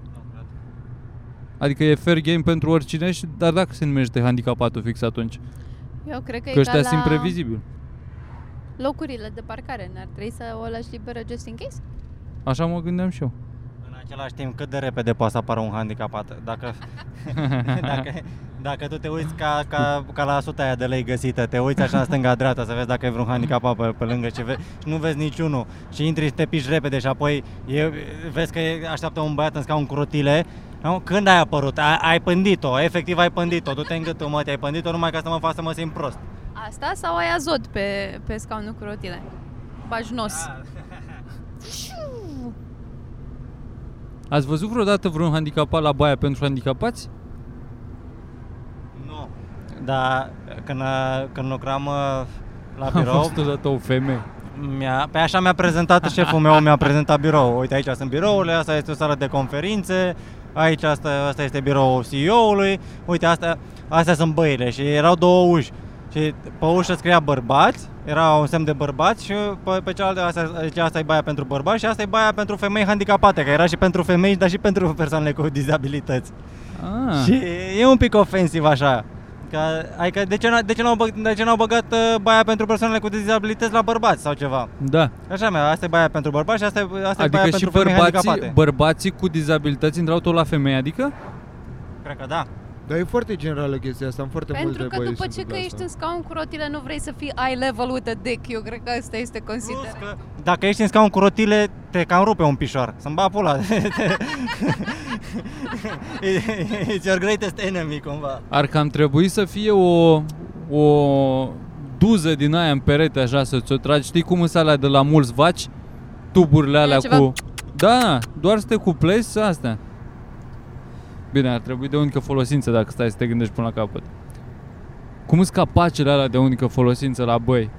Adică e fair game pentru oricine, și, dar dacă se numește handicapatul fix atunci? Eu cred că, că e ca sunt previzibil. Locurile de parcare, n-ar trebui să o lași liberă just in case? Așa mă gândeam și eu. În același timp, cât de repede poate să apară un handicapat? Dacă, dacă, dacă tu te uiți ca, ca, ca la suta aia de lei găsită, te uiți așa stânga-dreapta să vezi dacă e vreun handicapat pe, pe lângă și, ve și nu vezi niciunul și intri și te piși repede și apoi e, vezi că așteaptă un băiat în scaun cu rotile. Nu? Când ai apărut? Ai, ai pândit-o, efectiv ai pândit-o, du-te în gâtul, mă, te-ai pândit-o numai ca să mă fac să mă simt prost. Asta sau ai azot pe, pe scaunul cu rotile? Bagi nos. Ați văzut vreodată vreun handicapat la baia pentru handicapați? Nu, dar când, când lucram la birou... Am fost odată o femeie. Pe așa mi-a prezentat șeful meu, mi-a prezentat birou. Uite, aici sunt birourile, asta este o sală de conferințe, aici asta, asta este biroul C E O-ului, uite, asta, astea sunt băile și erau două uși. Și pe ușă scria bărbați, era un semn de bărbați și pe, pe cealaltă asta, asta e baia pentru bărbați și asta e baia pentru femei handicapate, că era și pentru femei, dar și pentru persoanele cu dizabilități. Ah. Și e un pic ofensiv așa, că, adică de ce, de ce n-au băgat, băgat baia pentru persoanele cu dizabilități la bărbați sau ceva? Da. Așa mea, asta e baia pentru bărbați și asta e, asta adică e baia pentru femei handicapate. Adică și bărbații cu dizabilități intrau tot la femei, adică? Cred că da. Dar e foarte generală chestia asta, am foarte multe băieți. Pentru că după ce că asta. Ești în scaun cu rotile, nu vrei să fii eye level with a dick, eu cred că asta este considerat. Că dacă ești în scaun cu rotile, te cam rupe un pișoar, să-mi bag pula. It's your greatest enemy, cumva. Ar cam trebui să fie o, o duză din aia în perete, așa, să ți-o tragi. Știi cum sunt alea de la mulți vaci? Tuburile alea ceva... cu... Da, doar să te cuplezi astea. Bine, ar trebui de unică folosință dacă stai să te gândești până la capăt. Cum sunt capacele alea de unică folosință la băi?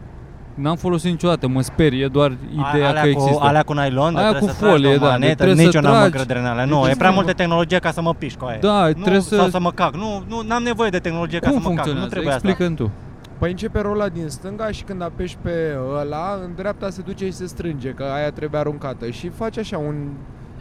N-am folosit niciodată, mă sperie, doar ideea alea că cu, există. Alea cu nylon, aia cu folie, da, manetă, trebuie nici să tragi. Nici eu n-am încredere în alea, nu, e, e prea multă tehnologie ca să mă pișc cu aia. Da, nu, trebuie să... Sau să mă cac, nu, nu, n-am nevoie de tehnologie cum ca să mă cac, nu trebuie asta. Explică-mi tu. Păi începe rola din stânga și când apeși pe ăla, în dreapta se duce și se strânge, că aia trebuie aruncată și faci așa un...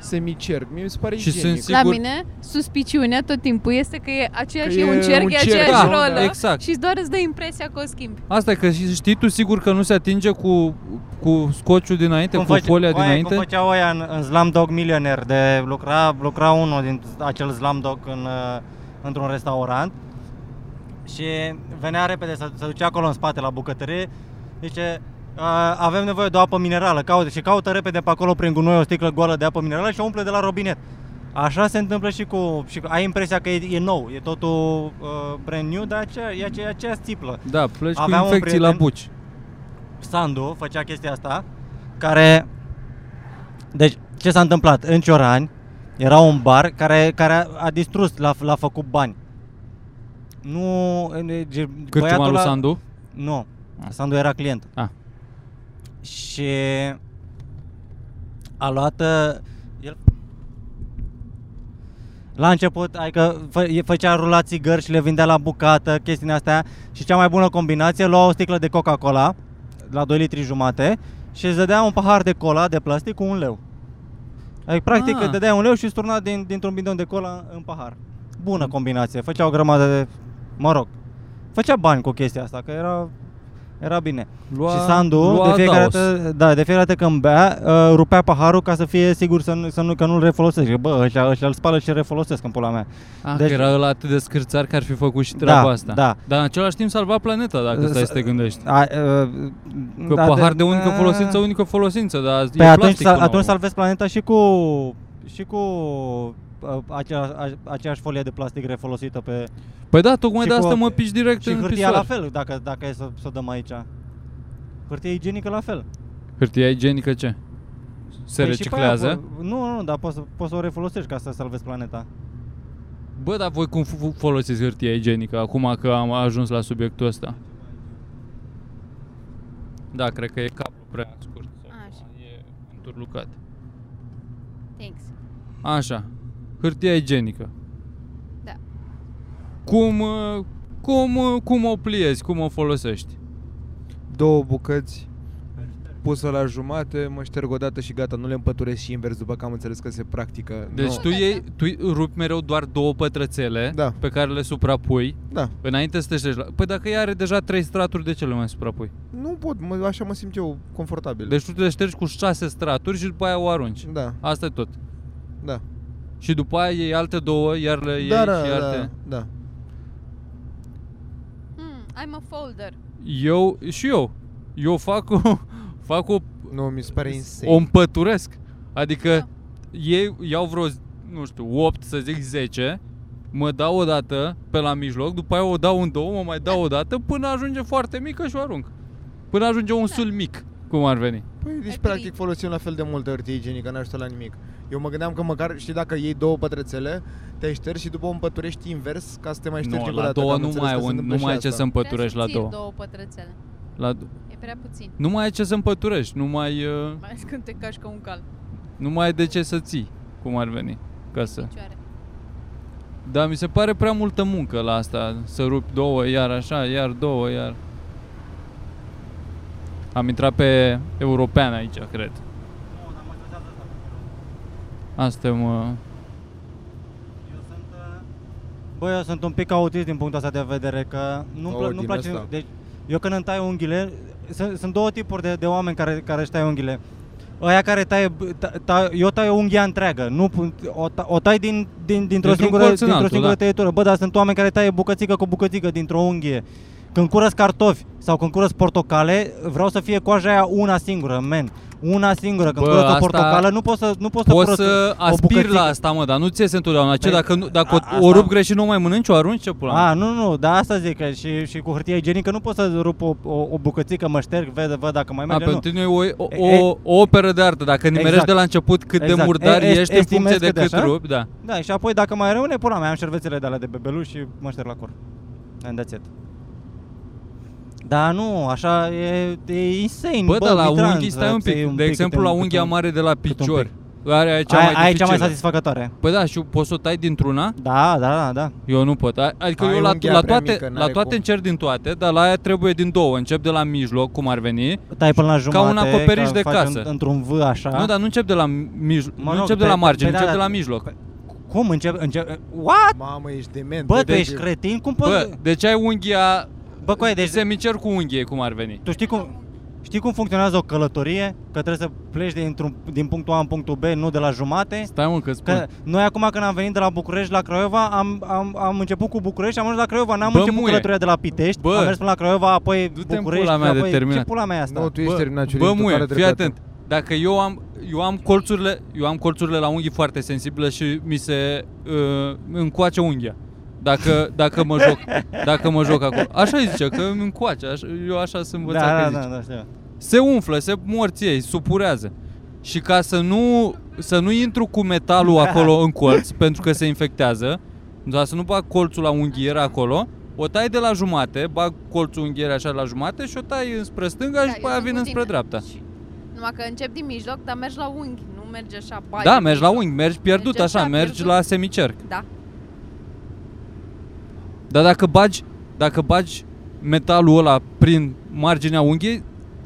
semicerc. Mi se pare igienic. La mine, suspiciunea tot timpul este că e aceeași, că e un cerc, un e aceeași da, rolă. Exact. Și doar îți dă impresia că o schimbi. Asta e că știi tu sigur că nu se atinge cu, cu scotch-ul dinainte, cum cu face, folia oaia, dinainte. Cum făceau oia în, în Slumdog Millionaire, de lucra, lucra unul din acel Slumdog în, într-un restaurant și venea repede, se, se ducea acolo în spate la bucătărie, zice... avem nevoie de o apă minerală, caută și caută repede pe acolo prin gunoi o sticlă goală de apă minerală și o umple de la robinet. Așa se întâmplă și cu... Și ai impresia că e, e nou, e totul uh, brand new, dar aceea, e aceea, aceea țiplă. Da, pleci aveam cu infecții prieten, la buci. Sandu făcea chestia asta, care... Deci, ce s-a întâmplat? În Ciorani era un bar care, care a distrus, l-a, l-a făcut bani. Nu... Cârciuma lui Sandu? Nu, Sandu era client. Ah. Și a luat el la început, adică făcea rula țigări și le vindea la bucată, chestiile astea și cea mai bună combinație, lua o sticlă de Coca-Cola la doi litri jumate și îți dădea un pahar de cola de plastic cu un leu. Adică practic ah. îți dădea un leu și îți turna din, dintr-un bidon de cola în pahar. Bună combinație, făcea o grămadă de, mă rog, făcea bani cu chestia asta, că era... Era bine. Lua, și Sandu, de fiecare, dată, da, de fiecare dată când bea, uh, rupea paharul ca să fie sigur să nu, să nu, că nu-l refolosesc. Bă, ăștia îl spală și îl refolosesc în pula mea. Ah, deci, era ăla atât de scârțar că ar fi făcut și treaba da, asta. Da. Dar în același timp salva planeta, dacă stai să te gândești. A, uh, că da, pahar de unică folosință, unică folosință, dar pe e atunci, plastic. Atunci salvezi planeta și cu... Și cu Acea, aceeași folie de plastic refolosită pe... Păi da, tocmai de asta mă pici direct în pisoar. Și hârtia la fel, dacă, dacă e să, să o dăm aici. Hârtia igienică la fel. Hârtia igienică ce? se păi reciclează. Aia, nu, nu, dar poți, poți să o refolosești ca să salvezi planeta. Bă, dar voi cum folosiți hârtia igienică acum că am ajuns la subiectul ăsta? Da, cred că e capul prea scurt. Așa. E înturlucat. Thanks. Așa. Hârtia igienică. Da. Cum, cum, cum o pliezi? Cum o folosești? Două bucăți pusă la jumate, mă șterg o dată și gata, nu le împăturesc și invers, după că am înțeles că se practică. Deci tu, iei, tu rupi mereu doar două pătrățele, da, pe care le suprapui, da, înainte să te ștergi la... Păi dacă ea are deja trei straturi, de ce le mai suprapui? Nu pot, mă, așa mă simt eu confortabil. Deci tu te ștergi cu șase straturi și după aia o arunci. Da. Asta e tot. Da. Și după aia iei alte două, iar le iei, da, da, și iar da, te... da. Hmm, I'm a folder. Eu, și eu, eu fac o... Fac o, nu, mi se pare insane. O împăturesc. Adică ei iau vreo, nu știu, opt, să zic zece, mă dau o dată pe la mijloc, după aia o dau în două, mă mai dau o dată, până ajunge foarte mică și o arunc. Până ajunge un sul mic, cum ar veni. Păi, deci practic folosim la fel de multă hârtie igienică, n-a ajutat la nimic. Eu mă gândeam că măcar, știi, dacă iei două pătrățele, te ștergi și după o împăturești invers ca să te mai ștergi. Nu, la două nu mai ai, nu mai ai ce să împăturești la două. două pătrățele. La prea puțin. Nu mai ai ce să împăturești, nu mai... Uh... Mai ales când te cași ca un cal. Nu mai ai de ce să ții, cum ar veni, ca să... Dar mi se pare prea multă muncă la asta, să rupi două, iar așa, iar două, iar... Am intrat pe european aici, cred. Asta mă... Bă, eu sunt un pic autist din punctul ăsta de vedere, că nu-mi pl- nu place... Deci, eu când îmi tai unghiile... Sunt două tipuri de, de oameni care, care își taie unghiile. Aia care taie, ta, ta, eu tai o unghia întreagă, nu, o, ta, o tai din, din, dintr-o singură, dintr-o singură da. tăietură. Bă, dar sunt oameni care taie bucățică cu bucățică dintr-o unghie. Când curăț cartofi sau când curăț portocale, vreau să fie coaja aia una singură, men. Una singură, când curăț o portocală, nu poți să nu poți să poți să aspiri la asta, mă, dar nu ți iese întotdeauna. Ce dacă nu, dacă a, o, o rup greșit, nu mai mănânci, o arunci, ce pula? A, nu, nu, dar asta zic, că și și cu hârtia igienică nu poți să rup o o, o bucățică, mă șterg, văd văd dacă mai merge, a, nu. Pentru noi o o, o o operă de artă, dacă nimerești exact. de la început cât exact. de murdar e, ești în funcție de cât rup, da. Da, și apoi dacă mai rămâne, pula mea, am șervețele de alea de bebeluș și mă șterg la cur. That's it. Da, nu, așa e, e insane. Bă, bă dar la unghii stai un pic. Un de pic, exemplu, un, la unghia mare de la picior. Are aia cea mai dificilă. Cea mai satisfăcătoare. Păi da, și poți să o tai dintr-una? Da, da, da, da. Eu nu pot. Adică ai eu la, la toate, mică, la toate încerc din toate, dar la aia trebuie din două. Încep de la mijloc, cum ar veni. Tai până la jumate. Ca un acoperiș de casă. Într-un V așa. Nu, dar nu încep de la mijloc, nu încep de la margine, încep de la mijloc. Cum încep? What? Mamă, ești dement. Bă, tu ești cretin, cum poți? Bă, deci ai unghia. Bă, coaie, deci semicer cu unghie, cum ar veni. Tu știi cum, știi cum funcționează o călătorie? Că trebuie să pleci de din punctul A în punctul B, nu de la jumate. Stai mă că spun. Că noi acum când am venit de la București la Craiova, am, am, am început cu București, am ajuns la Craiova, n-am bă, început muie. călătoria de la Pitești, bă. am mers până la Craiova, apoi du-te București, pula mea, apoi ce pula mea e asta? Nu, tu ești terminat, Ciurin, tu care trebuie. Fii atent. Dacă eu am eu am colțurile, eu am colțurile la unghii foarte sensibile și mi se uh, încoace unghia. Dacă, dacă mă joc, dacă mă joc acolo. Așa zice, că îmi încoace, așa, eu așa sunt învățat da, că da, zice. Da, da, da. Se umflă, se morți ei, supurează. Și ca să nu, să nu intru cu metalul acolo în colț, pentru că se infectează, dar să nu bag colțul la unghiere acolo, o tai de la jumate, bag colțul unghiere așa la jumate și o tai înspre stânga da, și după aia vin înspre dreapta. Și... Numai că încep din mijloc, dar mergi la unghi, nu mergi așa. Bai, da, mergi la unghi, mergi pierdut, mergi așa, așa, mergi pierdut. la semicerc. Da. Dar dacă bagi, dacă bagi metalul ăla prin marginea unghiei,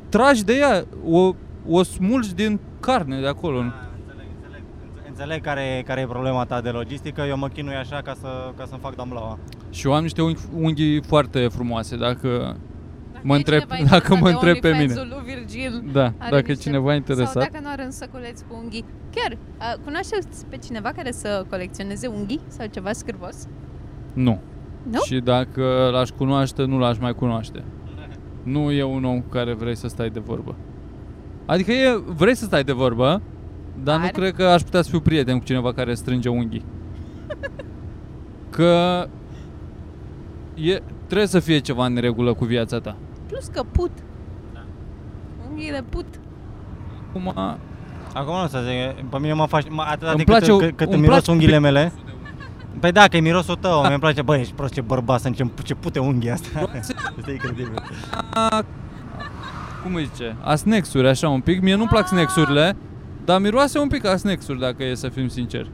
tragi de ea, o, o smulgi din carne de acolo. Da, înțeleg, înțeleg, înțeleg care, care e problema ta de logistică, eu mă chinui așa ca, să, ca să-mi fac damlaua. Și eu am niște unghi, unghii foarte frumoase, dacă, dacă mă întreb, dacă mă întreb pe mine. Virgil, da, dacă e cineva interesat. Sau dacă nu are un săculeț cu unghii. Chiar, uh, cunoașteți pe cineva care să colecționeze unghii sau ceva scârbos? Nu. Nu? Și dacă l-aș cunoaște, nu l-aș mai cunoaște. Nu e un om cu care vrei să stai de vorbă. Adică e, vrei să stai de vorbă, dar, dar nu cred că aș putea să fiu prieten cu cineva care strânge unghii. Că e, trebuie să fie ceva în regulă cu viața ta. Plus că put. Da. Unghiile put. Acum Acum nu o să zic, pe mine mă faci atâta de cât, cât îmi miros unghiile mele. Păi da, că e mirosul tău, mi-e place, băi, ești prost, ce bărbat, să încep, ce pute unghia asta. Este incredibil. Cum îi zice? A snacks-uri, așa un pic. Mie nu-mi plac snacks-urile, dar miroase un pic a snacks-uri, dacă e să fim sinceri.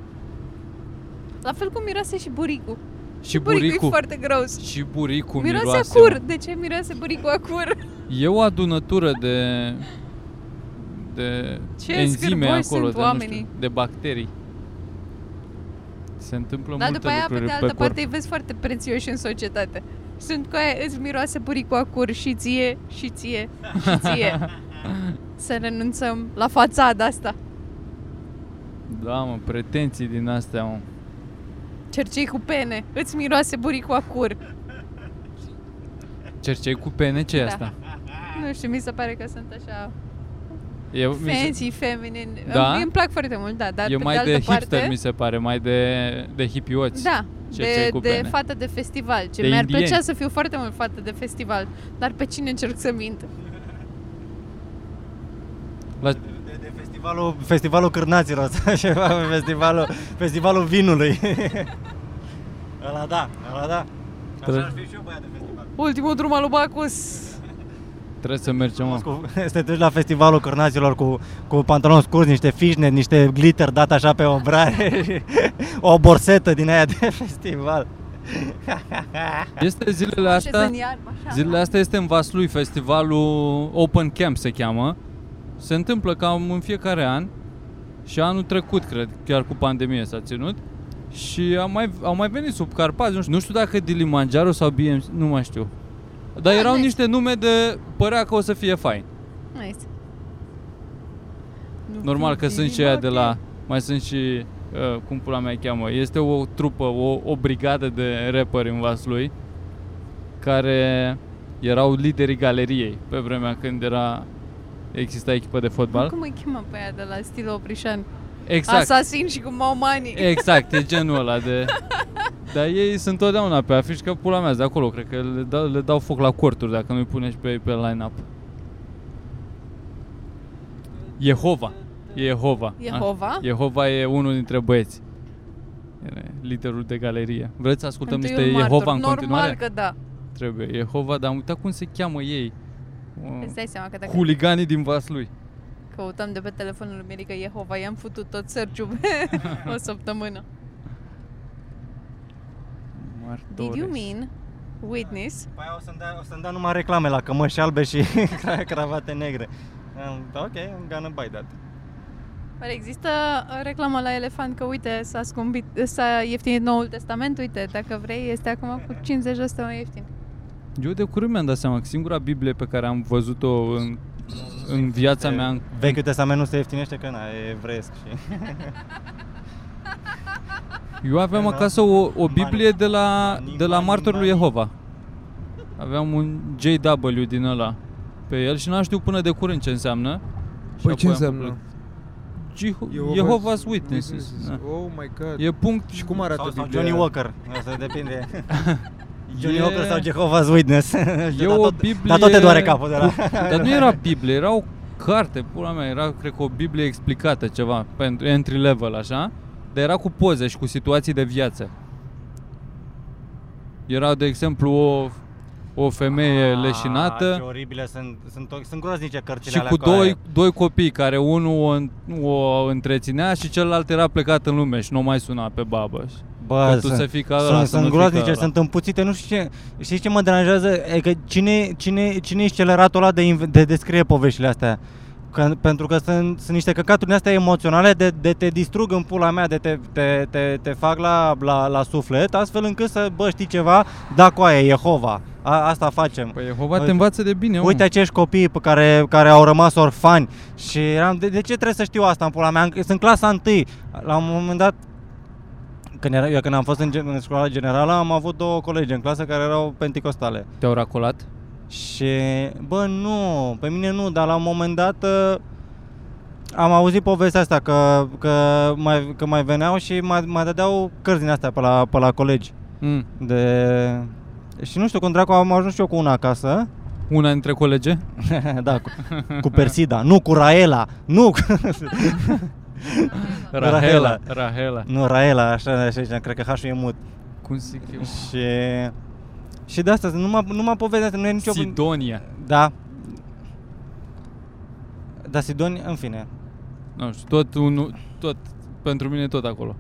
La fel cum miroase și buricul. Și buricul, buricul e foarte gros. Și buricul miroase. Miroase acur. De ce miroase buricul acur? E o adunătură de... de ce enzime acolo, de, nu știu, de bacterii. Se întâmplă multe lucruri pe corp. Dar după aia, pe de altă parte, îi vezi foarte prețioși în societate. Sunt cu aia, îți miroase buricul acur și ție, și ție, și ție. Să renunțăm la fațada asta. Da, mă, pretenții din astea, mă. Cercei cu pene, îți miroase buricul acur. Cercei cu pene? Ce-i da. Asta? Nu știu, mi se pare că sunt așa... Eu, fancy, feminine, da? Îmi plac foarte mult, da, dar eu pe mai de altă hipster, parte... hipster mi se pare, mai de, de hippie-oți. Da, de, de fată de festival, ce mi-ar plăcea să fiu foarte mult fată de festival, dar pe cine încerc să mint? La... De, de, de festivalul, festivalul cârnaților, festivalul, festivalul vinului. Ăla da, ăla da, așa ar fi și eu băiat de festival. Ultimul drum al lui Bacus. Trebuie să mergem, mă. Să te duci la festivalul cârnaților cu, cu pantaloni scurți, niște fishnet, niște glitter dat așa pe obrare și o borsetă din aia de festival. Este zilele astea, zilele astea este în Vaslui, festivalul Open Camp se cheamă. Se întâmplă cam în fiecare an și anul trecut, cred, chiar cu pandemie s-a ținut. Și au mai, au mai venit sub Carpați, nu știu, nu știu dacă Dilimanjaro sau B M C, nu mai știu. Dar erau niște nume de... părea că o să fie fain. Nice. Normal că sunt și aia de la... Mai sunt și... Uh, cum pula mea cheamă? Este o trupă, o, o brigadă de rapperi în Vaslui, care erau liderii galeriei pe vremea când era... exista echipă de fotbal. Cum îi cheamă pe aia de la stil Oprișan? Exact. Asasin și cu Maumani. Exact, e genul ăla de... Dar ei sunt totdeauna pe afiș, că pula mea de acolo, cred că le dau, le dau foc la corturi dacă nu-i punești pe ei pe line-up. Jehova. Jehova. Jehova? Jehova e unul dintre băieți. Liderul de galerie. Vreți să ascultăm întâi niște Jehova în continuare? Normal că da. Trebuie. Jehova, dar am uitat cum se cheamă ei. Îți dai seama că dacă... Huliganii din Vaslui. Căutăm de pe telefonul lui Mirica Jehova, i-am futut tot Sergiu pe o săptămână. Did you mean witness? Păi o să-mi dea, o să-mi dea numai reclame la cămăși albe și cravate negre. Ok, I'm gonna buy that. Pare există reclamă la Elefant că uite, s-a scumpit, s-a ieftinit Noul Testament, uite, dacă vrei, este acum cu cincizeci la sută mai ieftin. Eu de curând mi-am dat seama că singura Biblie pe care am văzut-o în, în viața mea... În... Vechiul Testament nu se ieftinește, că na, e evresc și... Eu aveam acasă o, o Biblie de la, de la martorul lui Jehova. Aveam un J W din ăla pe el și n-am știut până de curând ce înseamnă. Păi ce înseamnă? Jeho- Jehovah's Witnesses. Oh my God. E punct. Și cum arată Biblia? Sau Johnny Walker. Asta depinde. Johnny e... Walker sau Jehovah's Witness. E o Biblie... Dar tot te doare capul de la... Dar nu era Biblie, era o carte, pula mea. Era, cred că, o Biblie explicată ceva, pentru entry level, așa. Dar era cu poze și cu situații de viață. Era, de exemplu, o, o femeie ah, leșinată. Ce oribile, sunt, sunt, sunt groaznice cărțile alea. Și cu doi, doi copii, care unul o, o întreținea și celălalt era plecat în lume și nu mai suna pe babă. Bă, sunt, să fii sunt, ala, sunt groaznice, sunt împuțite, nu știu ce. Știi ce mă deranjează? E că cine, cine, cine e sceleratul ăla de, de descrie poveștile astea? Că, pentru că sunt, sunt niște căcaturi din astea emoționale de, de te distrug în pula mea, de te, te, te, te fac la, la, la suflet, astfel încât să, bă, știi ceva, da, cu aia, Jehova, a, asta facem. Păi Jehova te învață de bine, om. Uite acești copii pe care, care au rămas orfani și eram, de, de ce trebuie să știu asta în pula mea? Sunt clasa întâi, la un moment dat, când, era, eu, când am fost în, în școala generală, am avut două colegi în clasă care erau penticostale. Te-au racolat? Și, bă, nu, pe mine nu, dar la un moment dat am auzit povestea asta, că, că, mai, că mai veneau și mai, mai dădeau cărți din astea pe la, pe la colegi. Mm. De... Și nu știu, cum dracu, am ajuns și eu cu una acasă. Una dintre colege? Da, cu, cu Persida. Nu, cu Raela. Nu cu... Raela. Raela. Nu, Raela, așa, așa, așa, cred că H-ul e mut. Cum zic eu? Și... Și de asta, numai, numai povestea asta, nu e nicio... Sidonia. Da. Da, Sidonia, în fine. Nu știu, tot, un, tot, pentru mine tot acolo.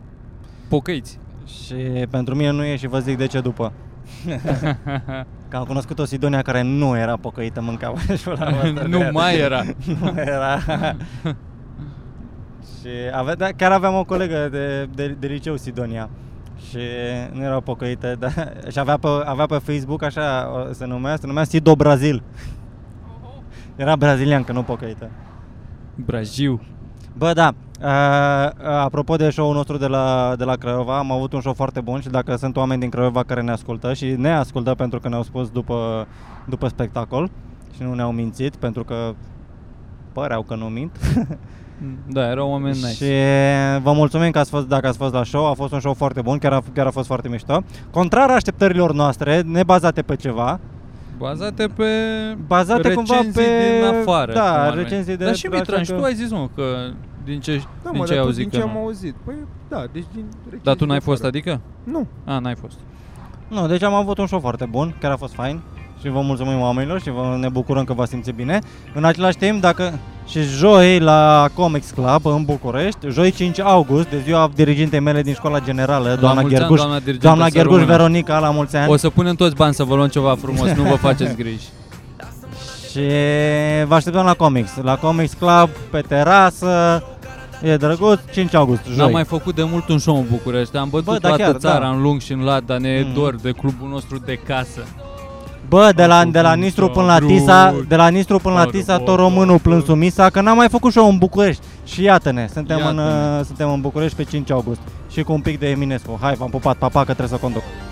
Pocăiți. Și pentru mine nu e și vă zic de ce după. Că am cunoscut o Sidonia care nu era pocăită, mâncava și nu mai era. Nu era. Și avea, da, chiar aveam o colegă de, de, de liceu, Sidonia. Și nu era pocăită, dar și avea pe, avea pe Facebook, așa se numea, se numea Sido Brazil. Era brazilian, că nu pocăită. Braziu. Bă, da, uh, apropo de show-ul nostru de la, de la Craiova, am avut un show foarte bun și dacă sunt oameni din Craiova care ne ascultă și ne ascultă pentru că ne-au spus după, după spectacol și nu ne-au mințit pentru că păreau că nu mint. Da, erau oameni nice. Și vă mulțumim că ați fost, dacă ați fost la show, a fost un show foarte bun, chiar a, chiar a fost foarte mișto. Contrar așteptărilor noastre, nebazate pe ceva. Bazate pe bazate recenzii cumva pe... din afară. Da, recenzii de... Dar și Mitran, și tu ai zis, mă, că din ce, da, din mă, ce ai auzit? Da, mă, din ce am auzit? Păi, da, deci din recenzii. Dar tu n-ai fost, adică? Nu. A, n-ai fost. Nu, deci am avut un show foarte bun, chiar a fost fain. Și vă mulțumim oamenilor și vă, ne bucurăm că v-ați simțit bine. În același timp, dacă... Și joi la Comics Club în București, joi cinci august, de ziua dirigintei mele din școala generală, doamna Gherguș, doamna, doamna Gherguș Veronica, la mulți ani. O să punem toți bani să vă luăm ceva frumos, nu vă faceți griji. Și vă așteptăm la Comics, la Comics Club, pe terasă, e drăguț, cinci august, joi. N-am mai făcut de mult un show în București, am bătut Bă, toată chiar, țara da. În lung și în lat, dar ne e mm. dor de clubul nostru de casă. Bă, de la, de la Nistru până la Tisa, de la Nistru până la Tisa, tot românul plânsul Misa, că n-am mai făcut show în București. Și iată-ne, suntem, iată-ne. În, suntem în București pe cinci august și cu un pic de Eminescu. Hai, v-am pupat, papa, pa, că trebuie să conduc.